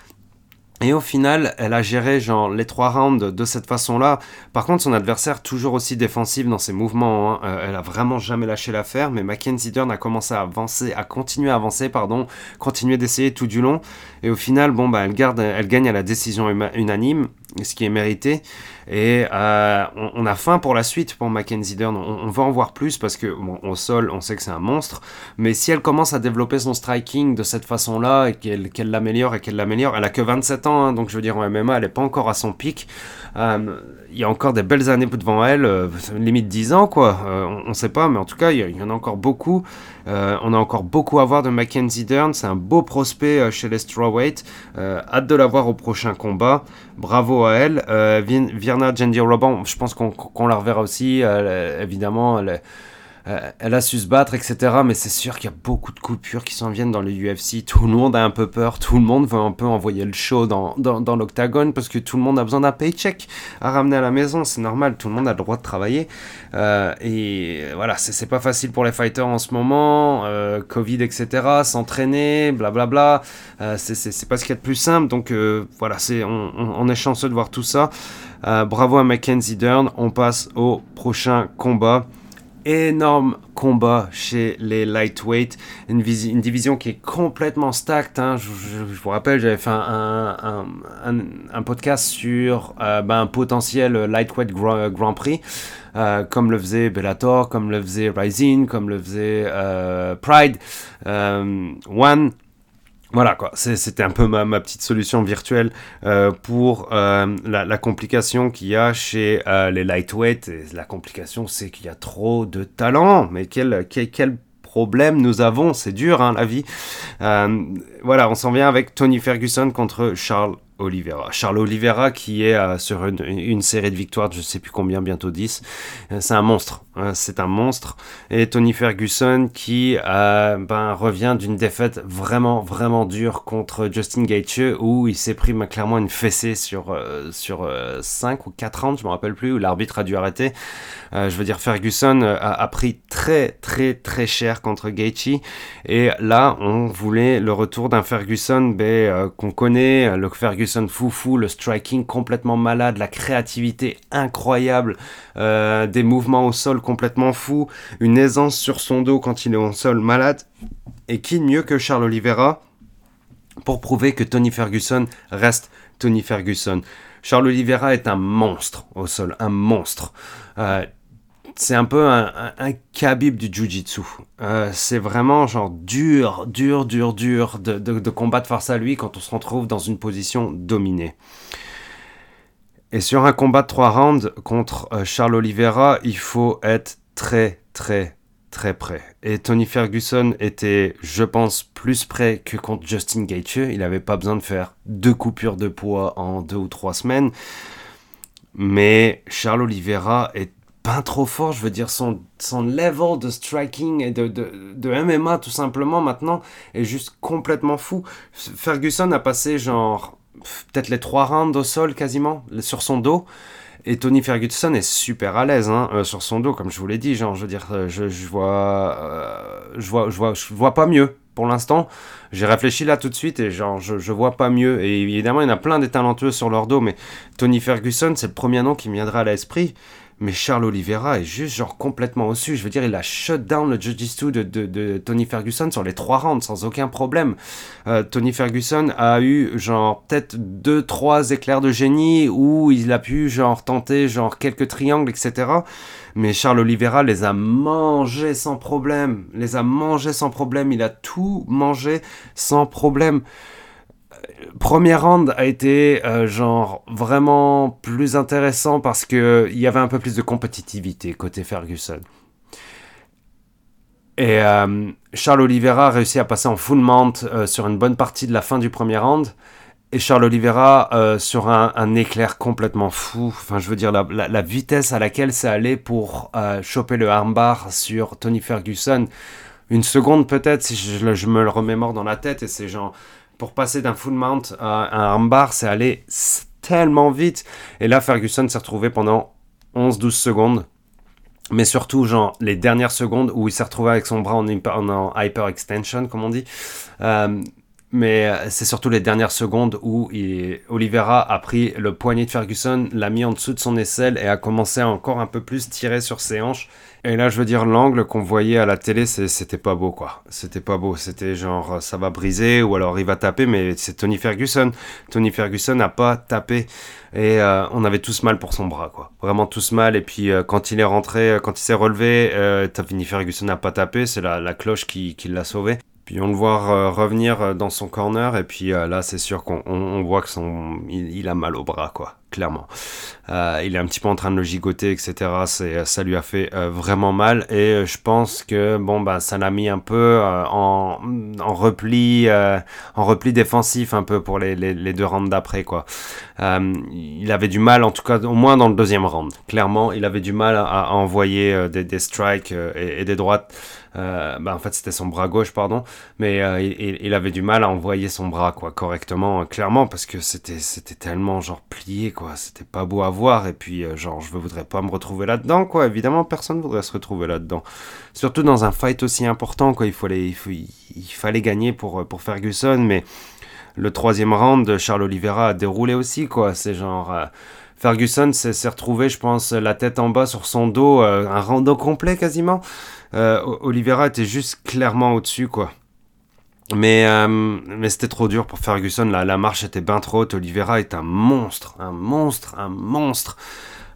Et au final, elle a géré genre les trois rounds de cette façon-là. Par contre, son adversaire, toujours aussi défensif dans ses mouvements, hein. euh, elle a vraiment jamais lâché l'affaire, mais Mackenzie Dern a commencé à avancer, à continuer à avancer, pardon, continuer d'essayer tout du long. Et au final, bon, bah, elle, garde, elle gagne à la décision uma- unanime, ce qui est mérité. Et euh, on, on a faim pour la suite pour Mackenzie Dern. On, on va en voir plus parce que, bon, au sol, on sait que c'est un monstre. Mais si elle commence à développer son striking de cette façon-là et qu'elle, qu'elle l'améliore et qu'elle l'améliore, elle a que vingt-sept ans. Donc je veux dire, en M M A, elle n'est pas encore à son pic. Euh, il y a encore des belles années devant elle, euh, limite dix ans quoi. Euh, on ne sait pas, mais en tout cas il y, y en a encore beaucoup. Euh, on a encore beaucoup à voir de Mackenzie Dern. C'est un beau prospect euh, chez les Strawweight. Euh, hâte de la voir au prochain combat. Bravo à elle. Euh, Vin- Virna Jandiroba, je pense qu'on, qu'on la reverra aussi. Euh, évidemment, elle est... Euh, elle a su se battre, et cetera. Mais c'est sûr qu'il y a beaucoup de coupures qui s'en viennent dans le U F C. Tout le monde a un peu peur. Tout le monde veut un peu envoyer le show dans, dans, dans l'octagone parce que tout le monde a besoin d'un paycheck à ramener à la maison. C'est normal, tout le monde a le droit de travailler. Euh, et voilà, c'est, c'est pas facile pour les fighters en ce moment. Euh, Covid, et cetera. S'entraîner, blablabla. Euh, c'est, c'est, c'est pas ce qu'il y a de plus simple. Donc euh, voilà, c'est, on, on, on est chanceux de voir tout ça. Euh, bravo à Mackenzie Dern. On passe au prochain combat. Énorme combat chez les lightweight, une, visi- une division qui est complètement stacked, hein. je, je, je vous rappelle, j'avais fait un, un, un, un podcast sur euh, ben, un potentiel lightweight gr- Grand Prix, euh, comme le faisait Bellator, comme le faisait Rising, comme le faisait euh, Pride, euh, One. Voilà quoi, c'est, c'était un peu ma, ma petite solution virtuelle euh, pour euh, la, la complication qu'il y a chez euh, les lightweight. Et la complication, c'est qu'il y a trop de talent, mais quel, quel, quel problème nous avons, c'est dur hein, la vie. Euh, voilà, on s'en vient avec Tony Ferguson contre Charles Oliveira. Charles Oliveira qui est euh, sur une, une série de victoires, je ne sais plus combien, bientôt dix. Euh, c'est un monstre. Hein, c'est un monstre. Et Tony Ferguson qui euh, ben, revient d'une défaite vraiment, vraiment dure contre Justin Gaethje où il s'est pris ben, clairement une fessée sur, euh, sur euh, cinq ou quatre rounds, je ne me rappelle plus, où l'arbitre a dû arrêter. Euh, je veux dire, Ferguson a, a pris très, très, très cher contre Gaethje. Et là, on voulait le retour d'un Ferguson ben, euh, qu'on connaît, le Ferguson foufou, le striking complètement malade, la créativité incroyable, euh, des mouvements au sol complètement fous, une aisance sur son dos quand il est au sol malade. Et qui mieux que Charles Oliveira pour prouver que Tony Ferguson reste Tony Ferguson. Charles Oliveira est un monstre au sol, un monstre. Euh, C'est un peu un, un, un Khabib du Jiu-Jitsu. Euh, c'est vraiment genre dur, dur, dur, dur de, de, de combattre face à lui quand on se retrouve dans une position dominée. Et sur un combat de trois rounds contre euh, Charles Oliveira, il faut être très, très, très près. Et Tony Ferguson était, je pense, plus près que contre Justin Gaethje. Il n'avait pas besoin de faire deux coupures de poids en deux ou trois semaines. Mais Charles Oliveira est ben trop fort, je veux dire, son, son level de striking et de, de, de M M A tout simplement maintenant est juste complètement fou. Ferguson a passé genre peut-être les trois rounds au sol quasiment, sur son dos. Et Tony Ferguson est super à l'aise hein, euh, sur son dos, comme je vous l'ai dit, genre je veux dire, je, je, vois, euh, je, vois, je, vois, je vois pas mieux. Pour l'instant, j'ai réfléchi là tout de suite et genre je, je vois pas mieux. Et évidemment, il y en a plein des talentueux sur leur dos, mais Tony Ferguson, c'est le premier nom qui me viendra à l'esprit. Mais Charles Oliveira est juste genre complètement au-dessus. Je veux dire, il a shut down le jiu-jitsu de, de, de Tony Ferguson sur les trois rounds sans aucun problème. Euh, Tony Ferguson a eu genre peut-être deux, trois éclairs de génie où il a pu genre tenter genre quelques triangles, et cetera. Mais Charles Oliveira les a mangés sans problème. Les a mangés sans problème. Il a tout mangé sans problème. Premier round a été euh, genre vraiment plus intéressant parce que euh, il y avait un peu plus de compétitivité côté Ferguson. Et euh, Charles Oliveira a réussi à passer en full mount euh, sur une bonne partie de la fin du premier round. Et Charles Oliveira euh, sur un, un éclair complètement fou. Enfin, je veux dire, la, la, la vitesse à laquelle ça allait pour euh, choper le armbar sur Tony Ferguson. Une seconde peut-être, si je, je me le remémore dans la tête. Et c'est genre... Pour passer d'un full mount à un armbar, c'est allé tellement vite. Et là, Ferguson s'est retrouvé pendant onze douze secondes. Mais surtout, genre, les dernières secondes où il s'est retrouvé avec son bras en, hyper, en hyperextension, comme on dit. Euh, mais c'est surtout les dernières secondes où il, Oliveira a pris le poignet de Ferguson, l'a mis en dessous de son aisselle et a commencé à encore un peu plus tirer sur ses hanches. Et là, je veux dire, l'angle qu'on voyait à la télé, c'est, c'était pas beau, quoi. C'était pas beau, c'était genre, ça va briser, ou alors il va taper, mais c'est Tony Ferguson. Tony Ferguson n'a pas tapé, et euh, on avait tous mal pour son bras, quoi. Vraiment tous mal, et puis euh, quand il est rentré, euh, quand il s'est relevé, euh, Tony Ferguson n'a pas tapé, c'est la, la cloche qui, qui l'a sauvé. Puis on le voit euh, revenir dans son corner, et puis euh, là, c'est sûr qu'on on, on voit que son, il, il a mal au bras, quoi. Clairement. Euh, il est un petit peu en train de le gigoter, et cetera. C'est, ça lui a fait euh, vraiment mal, et euh, je pense que bon, bah, ça l'a mis un peu euh, en, en, repli, euh, en repli défensif un peu pour les, les, les deux rounds d'après, quoi. Euh, il avait du mal, en tout cas, au moins dans le deuxième round. Clairement, il avait du mal à, à envoyer euh, des, des strikes euh, et, et des droites. Euh, bah, en fait, c'était son bras gauche, pardon, mais euh, il, il avait du mal à envoyer son bras, quoi, correctement, euh, clairement, parce que c'était, c'était tellement genre plié, quoi. C'était pas beau à voir, et puis euh, genre je voudrais pas me retrouver là-dedans, quoi. Évidemment, personne voudrait se retrouver là-dedans, surtout dans un fight aussi important, quoi. Il fallait, il, faut, il fallait gagner pour, pour Ferguson, mais le troisième round, Charles Oliveira a déroulé aussi, quoi. C'est genre... Euh, Ferguson s'est, s'est retrouvé, je pense, la tête en bas sur son dos, euh, un round complet quasiment. Euh, Oliveira était juste clairement au-dessus, quoi. Mais, euh, mais c'était trop dur pour Ferguson, la, la marche était bien trop haute. Oliveira est un monstre, un monstre, un monstre.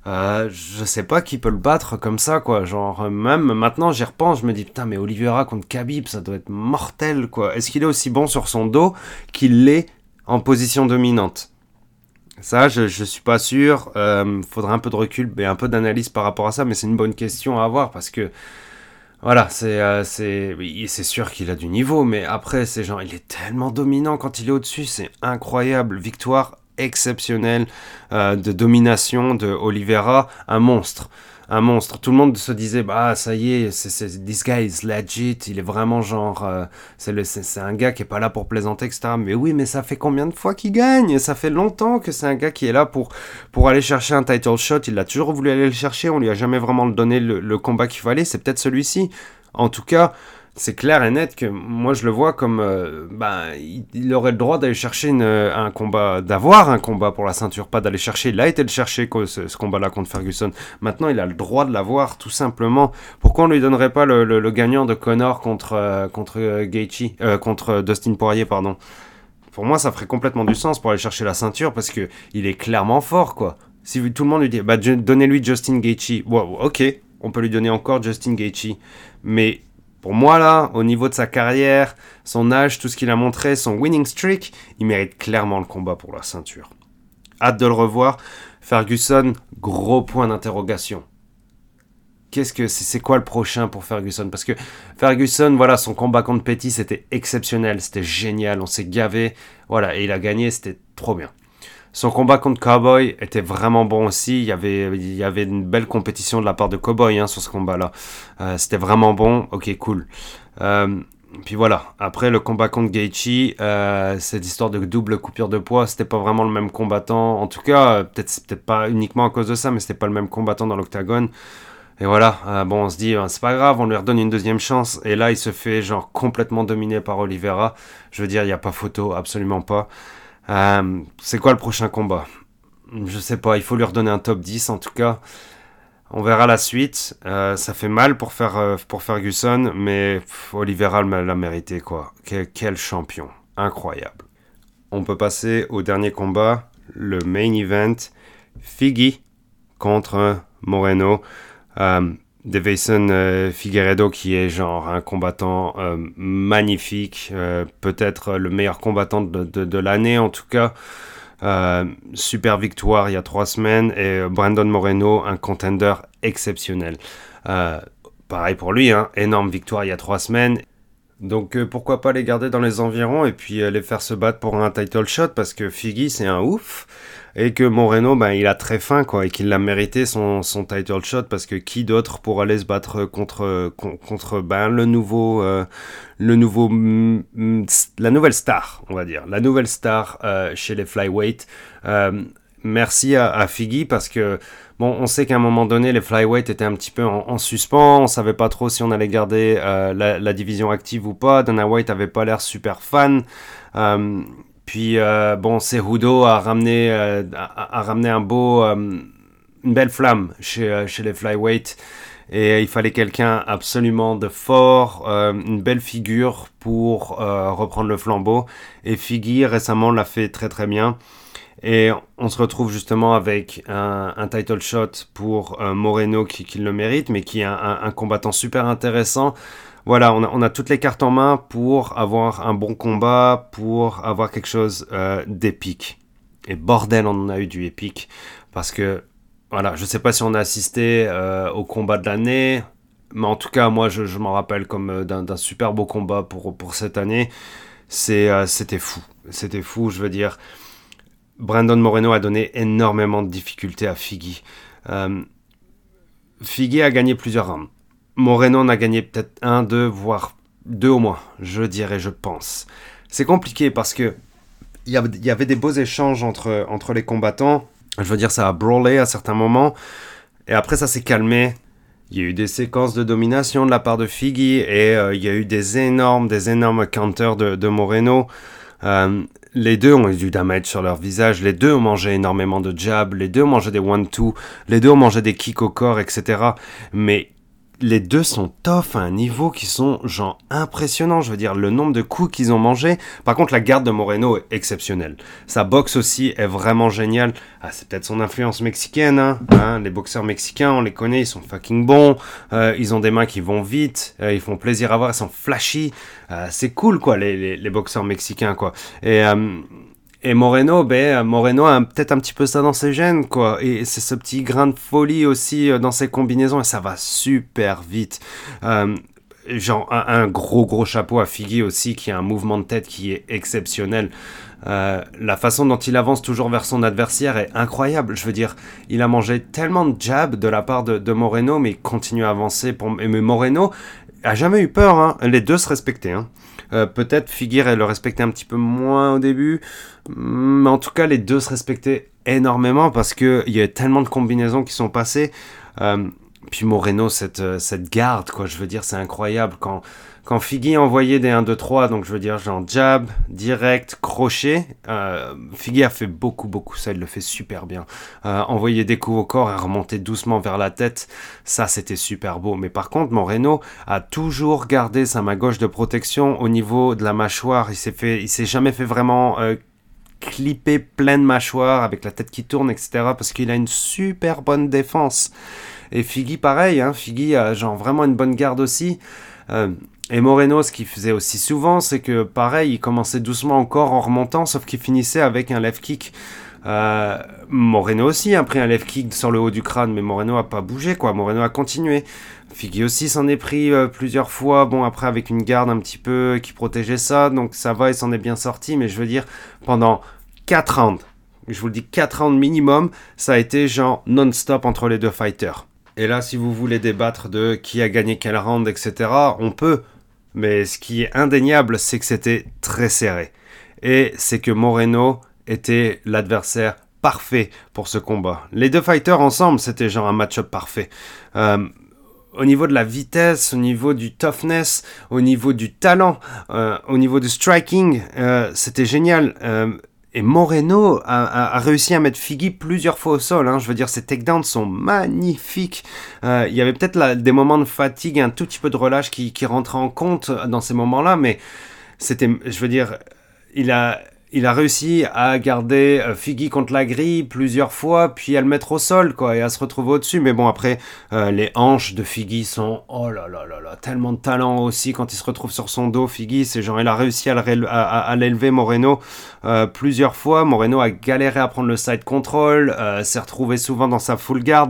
Euh, je sais pas qui peut le battre comme ça, quoi. Genre, même maintenant, j'y repense, je me dis, putain, mais Oliveira contre Khabib, ça doit être mortel, quoi. Est-ce qu'il est aussi bon sur son dos qu'il l'est en position dominante ? Ça, je, je suis pas sûr. Euh, faudra un peu de recul et un peu d'analyse par rapport à ça, mais c'est une bonne question à avoir, parce que voilà, c'est, euh, c'est, c'est sûr qu'il a du niveau, mais après, c'est genre, il est tellement dominant quand il est au-dessus, c'est incroyable. Victoire exceptionnelle euh, de domination de Oliveira, un monstre, un monstre. Tout le monde se disait, bah ça y est, c'est, c'est, this guy is legit, il est vraiment genre, euh, c'est, le, c'est, c'est un gars qui est pas là pour plaisanter, et cetera. Mais oui, mais ça fait combien de fois qu'il gagne ? Ça fait longtemps que c'est un gars qui est là pour, pour aller chercher un title shot, il a toujours voulu aller le chercher, on lui a jamais vraiment donné le, le combat qu'il fallait, c'est peut-être celui-ci. En tout cas, c'est clair et net que moi je le vois comme, euh, bah, il, il aurait le droit d'aller chercher une, un combat, d'avoir un combat pour la ceinture, pas d'aller chercher. Il a été le chercher, quoi, ce, ce combat-là contre Ferguson. Maintenant, il a le droit de l'avoir, tout simplement. Pourquoi on lui donnerait pas le, le, le gagnant de Connor contre euh, contre euh, Gaethje, euh, contre Dustin Poirier, pardon. Pour moi, ça ferait complètement du sens pour aller chercher la ceinture, parce que il est clairement fort, quoi. Si tout le monde lui dit, bah, donnez-lui Justin Gaethje. Wow, ok, on peut lui donner encore Justin Gaethje, mais pour moi, là, au niveau de sa carrière, son âge, tout ce qu'il a montré, son winning streak, il mérite clairement le combat pour la ceinture. Hâte de le revoir. Ferguson, gros point d'interrogation. Qu'est-ce que c'est, c'est quoi le prochain pour Ferguson ? Parce que Ferguson, voilà, son combat contre Pettis, c'était exceptionnel, c'était génial, on s'est gavé, voilà, et il a gagné, c'était trop bien. Son combat contre Cowboy était vraiment bon aussi. Il y avait, il y avait une belle compétition de la part de Cowboy, hein, sur ce combat-là. Euh, c'était vraiment bon. Ok, cool. Euh, puis voilà. Après, le combat contre Gaethje, euh, cette histoire de double coupure de poids, c'était pas vraiment le même combattant. En tout cas, euh, peut-être, c'est peut-être pas uniquement à cause de ça, mais c'était pas le même combattant dans l'octagone. Et voilà, euh, bon, on se dit, euh, c'est pas grave, on lui redonne une deuxième chance. Et là, il se fait genre complètement dominer par Oliveira. Je veux dire, il n'y a pas photo, absolument pas. Euh, c'est quoi le prochain combat ? Je sais pas, il faut lui redonner un top dix en tout cas. On verra la suite. Euh, ça fait mal pour, faire, euh, pour Ferguson, mais pff, Oliveira l'a mérité, quoi. Quel, quel champion, incroyable. On peut passer au dernier combat, le main event. Figgy contre Moreno. Euh, Deveyson euh, Figueiredo, qui est genre un combattant euh, magnifique, euh, peut-être le meilleur combattant de, de, de l'année en tout cas. Euh, super victoire il y a trois semaines, et Brandon Moreno, un contender exceptionnel. Euh, pareil pour lui, hein, énorme victoire il y a trois semaines. Donc euh, pourquoi pas les garder dans les environs et puis euh, les faire se battre pour un title shot, parce que Figgy c'est un ouf et que Moreno, ben, il a très faim, quoi, et qu'il a mérité son, son title shot, parce que qui d'autre pour aller se battre contre, contre ben, le nouveau, euh, le nouveau mm, mm, la nouvelle star, on va dire, la nouvelle star euh, chez les flyweight. Euh, merci à, à Figgy parce que bon, on sait qu'à un moment donné, les flyweight étaient un petit peu en, en suspens. On savait pas trop si on allait garder euh, la, la division active ou pas. Dana White avait pas l'air super fan. Euh, puis euh, bon, Cejudo a ramené euh, a, a ramené un beau euh, une belle flamme chez euh, chez les flyweight. Et il fallait quelqu'un absolument de fort, euh, une belle figure pour euh, reprendre le flambeau. Et Figgy, récemment, l'a fait très très bien. Et on se retrouve justement avec un, un title shot pour euh, Moreno qui, qui le mérite, mais qui est un, un, un combattant super intéressant. Voilà, on a, on a toutes les cartes en main pour avoir un bon combat, pour avoir quelque chose euh, d'épique. Et bordel, on en a eu du épique, parce que voilà, je ne sais pas si on a assisté euh, au combat de l'année, mais en tout cas, moi, je, je m'en rappelle comme euh, d'un, d'un super beau combat pour, pour cette année. C'est, euh, c'était fou. C'était fou, je veux dire. Brandon Moreno a donné énormément de difficultés à Figgy. Euh, Figgy a gagné plusieurs rounds. Moreno en a gagné peut-être un, deux, voire deux au moins, je dirais, je pense. C'est compliqué parce que il y, y avait des beaux échanges entre, entre les combattants. Je veux dire, ça a brawlé à certains moments. Et après, ça s'est calmé. Il y a eu des séquences de domination de la part de Figgy. Et euh, il y a eu des énormes, des énormes counters de, de Moreno. Euh, les deux ont eu du damage sur leur visage. Les deux ont mangé énormément de jabs. Les deux ont mangé des one-two. Les deux ont mangé des kicks au corps, et cetera. Mais les deux sont tough à un niveau qui sont, genre, impressionnants. Je veux dire, le nombre de coups qu'ils ont mangés. Par contre, la garde de Moreno est exceptionnelle. Sa boxe aussi est vraiment géniale. Ah, c'est peut-être son influence mexicaine, hein. hein les boxeurs mexicains, on les connaît, ils sont fucking bons. Euh, ils ont des mains qui vont vite. Euh, ils font plaisir à voir, ils sont flashy. Euh, c'est cool, quoi, les, les, les boxeurs mexicains, quoi. Et... Euh, Et Moreno, ben, Moreno a peut-être un petit peu ça dans ses gènes, quoi. Et c'est ce petit grain de folie aussi dans ses combinaisons, et ça va super vite. Euh, genre, un, un gros, gros chapeau à Figgy aussi, qui a un mouvement de tête qui est exceptionnel. Euh, la façon dont il avance toujours vers son adversaire est incroyable. Je veux dire, il a mangé tellement de jabs de la part de, de Moreno, mais il continue à avancer. Pour... Mais Moreno a jamais eu peur, hein. Les deux se respectaient, hein. Euh, peut-être Figueiredo le respectait un petit peu moins au début, mais en tout cas les deux se respectaient énormément parce qu'il y a tellement de combinaisons qui sont passées. Euh, puis Moreno, cette, cette garde, quoi, je veux dire, c'est incroyable. Quand, quand Figueiredo envoyait des un deux trois, donc je veux dire, genre jab, direct, crochet, euh, Figueiredo a fait beaucoup, beaucoup ça, il le fait super bien. Euh, envoyer des coups au corps et remonter doucement vers la tête, ça c'était super beau. Mais par contre, Moreno a toujours gardé sa main gauche de protection au niveau de la mâchoire. Il s'est, fait, il s'est jamais fait vraiment... Euh, clippé plein de mâchoires avec la tête qui tourne, et cetera. Parce qu'il a une super bonne défense. Et Figgy, pareil. Hein, Figgy a genre vraiment une bonne garde aussi. Euh, et Moreno, ce qu'il faisait aussi souvent, c'est que pareil, il commençait doucement encore en remontant, sauf qu'il finissait avec un left kick. Euh, Moreno aussi a pris un left kick sur le haut du crâne, mais Moreno a pas bougé, quoi. Moreno a continué. Figgy aussi s'en est pris euh, plusieurs fois, bon après avec une garde un petit peu qui protégeait ça, donc ça va, il s'en est bien sorti, mais je veux dire, pendant quatre rounds, je vous le dis, quatre rounds minimum, ça a été genre non-stop entre les deux fighters. Et là, si vous voulez débattre de qui a gagné quel round, et cetera, on peut, mais ce qui est indéniable, c'est que c'était très serré. Et c'est que Moreno était l'adversaire parfait pour ce combat. Les deux fighters ensemble, c'était genre un match-up parfait. Euh, au niveau de la vitesse, au niveau du toughness, au niveau du talent, euh, au niveau du striking, euh, c'était génial. Euh, et Moreno a, a, a réussi à mettre Figgy plusieurs fois au sol. Hein. Je veux dire, ses takedowns sont magnifiques. Euh, il y avait peut-être là, des moments de fatigue, un tout petit peu de relâche qui, qui rentrait en compte dans ces moments-là, mais c'était, je veux dire, il a... Il a réussi à garder Figgy contre la grille plusieurs fois, puis à le mettre au sol, quoi, et à se retrouver au-dessus. Mais bon, après, euh, les hanches de Figgy sont... Oh là là là là, tellement de talent aussi. Quand il se retrouve sur son dos, Figgy, c'est genre... Il a réussi à, le ré- à, à, à l'élever, Moreno, euh, plusieurs fois. Moreno a galéré à prendre le side control, euh, s'est retrouvé souvent dans sa full guard.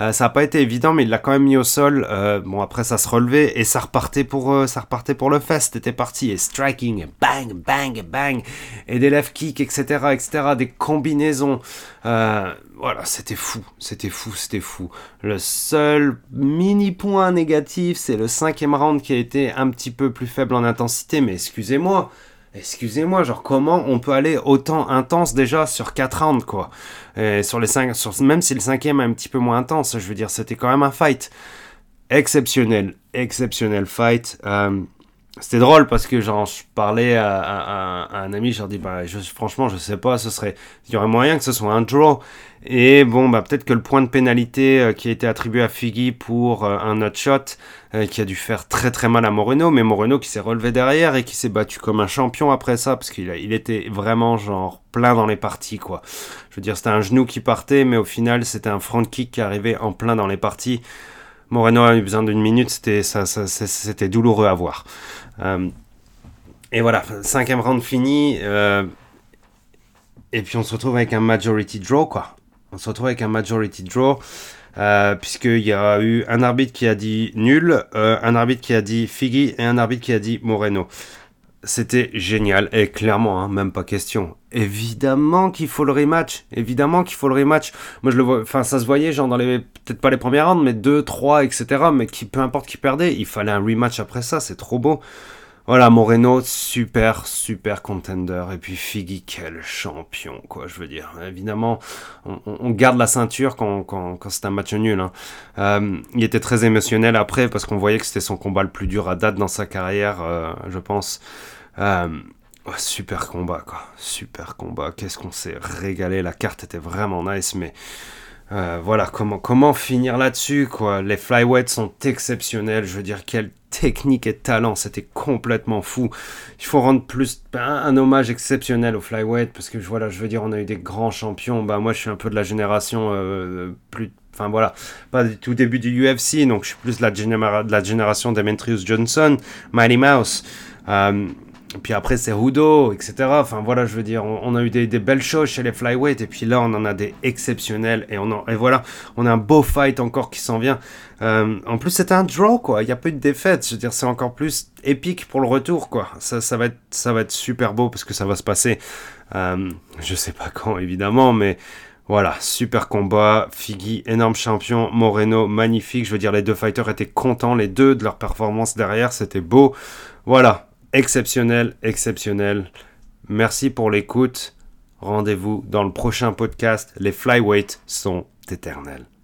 Euh, ça n'a pas été évident, mais il l'a quand même mis au sol. Euh, bon, après, ça se relevait, et ça repartait pour, euh, ça repartait pour le fest. C'était parti, et striking, et bang, bang, bang, et des left kicks, et cetera, et cetera, des combinaisons. Euh, voilà, c'était fou, c'était fou, c'était fou. Le seul mini-point négatif, c'est le cinquième round qui a été un petit peu plus faible en intensité, mais excusez-moi, excusez-moi, genre comment on peut aller autant intense déjà sur quatre rounds, quoi. Et sur les cinq, sur, même si le cinquième est un petit peu moins intense, je veux dire, c'était quand même un fight. Exceptionnel, exceptionnel fight. Euh, c'était drôle parce que genre, je parlais à, à, à un ami, je leur dis, bah, je, franchement, je sais pas, ce serait, il y aurait moyen que ce soit un draw. Et bon, bah, peut-être que le point de pénalité euh, qui a été attribué à Figgy pour euh, un hot shot, euh, qui a dû faire très très mal à Moreno, mais Moreno qui s'est relevé derrière et qui s'est battu comme un champion après ça, parce qu'il a, il était vraiment genre plein dans les parties, quoi. Je veux dire, c'était un genou qui partait, mais au final, c'était un front kick qui arrivait en plein dans les parties. Moreno a eu besoin d'une minute, c'était, ça, ça, c'était douloureux à voir. Euh, et voilà, cinquième round fini, euh, et puis on se retrouve avec un majority draw, quoi. On se retrouve avec un majority draw, euh, puisqu'il y a eu un arbitre qui a dit nul, euh, un arbitre qui a dit Figgy et un arbitre qui a dit Moreno. C'était génial, et clairement, hein, même pas question. Évidemment qu'il faut le rematch, évidemment qu'il faut le rematch. Moi, je le vois, enfin, ça se voyait, genre, dans les, peut-être pas les premières rounds, mais deux, trois, et cetera. Mais qui, peu importe qui perdait, il fallait un rematch après ça, c'est trop beau. Voilà, Moreno, super, super contender. Et puis Figgy, quel champion, quoi, je veux dire. Évidemment, on, on garde la ceinture quand, quand, quand c'est un match nul. Hein. Euh, il était très émotionnel après, parce qu'on voyait que c'était son combat le plus dur à date dans sa carrière, euh, je pense. Euh, oh, super combat, quoi. Super combat. Qu'est-ce qu'on s'est régalé. La carte était vraiment nice, mais... Euh, voilà, comment, comment finir là-dessus, quoi. Les flyweights sont exceptionnels, je veux dire, quelle technique et talent, c'était complètement fou. Il faut rendre plus un, un hommage exceptionnel aux flyweights, parce que voilà, je veux dire, on a eu des grands champions. Bah, moi, je suis un peu de la génération euh, plus... Enfin, voilà, pas du tout début du U F C, donc je suis plus de la, généra- de la génération Demetrius Johnson, Mighty Mouse... Euh, puis après c'est Rudo, et cetera. Enfin voilà, je veux dire, on, on a eu des, des belles choses chez les flyweight, et puis là on en a des exceptionnels, et, on en, et voilà, on a un beau fight encore qui s'en vient. Euh, en plus c'était un draw, quoi, il n'y a pas eu de défaite, je veux dire, c'est encore plus épique pour le retour, quoi. Ça, ça, va, être, ça va être super beau, parce que ça va se passer, euh, je sais pas quand évidemment, mais... Voilà, super combat, Figgy, énorme champion, Moreno, magnifique, je veux dire, les deux fighters étaient contents, les deux, de leur performance derrière, c'était beau. Voilà, exceptionnel, exceptionnel, merci pour l'écoute, rendez-vous dans le prochain podcast, les flyweights sont éternels.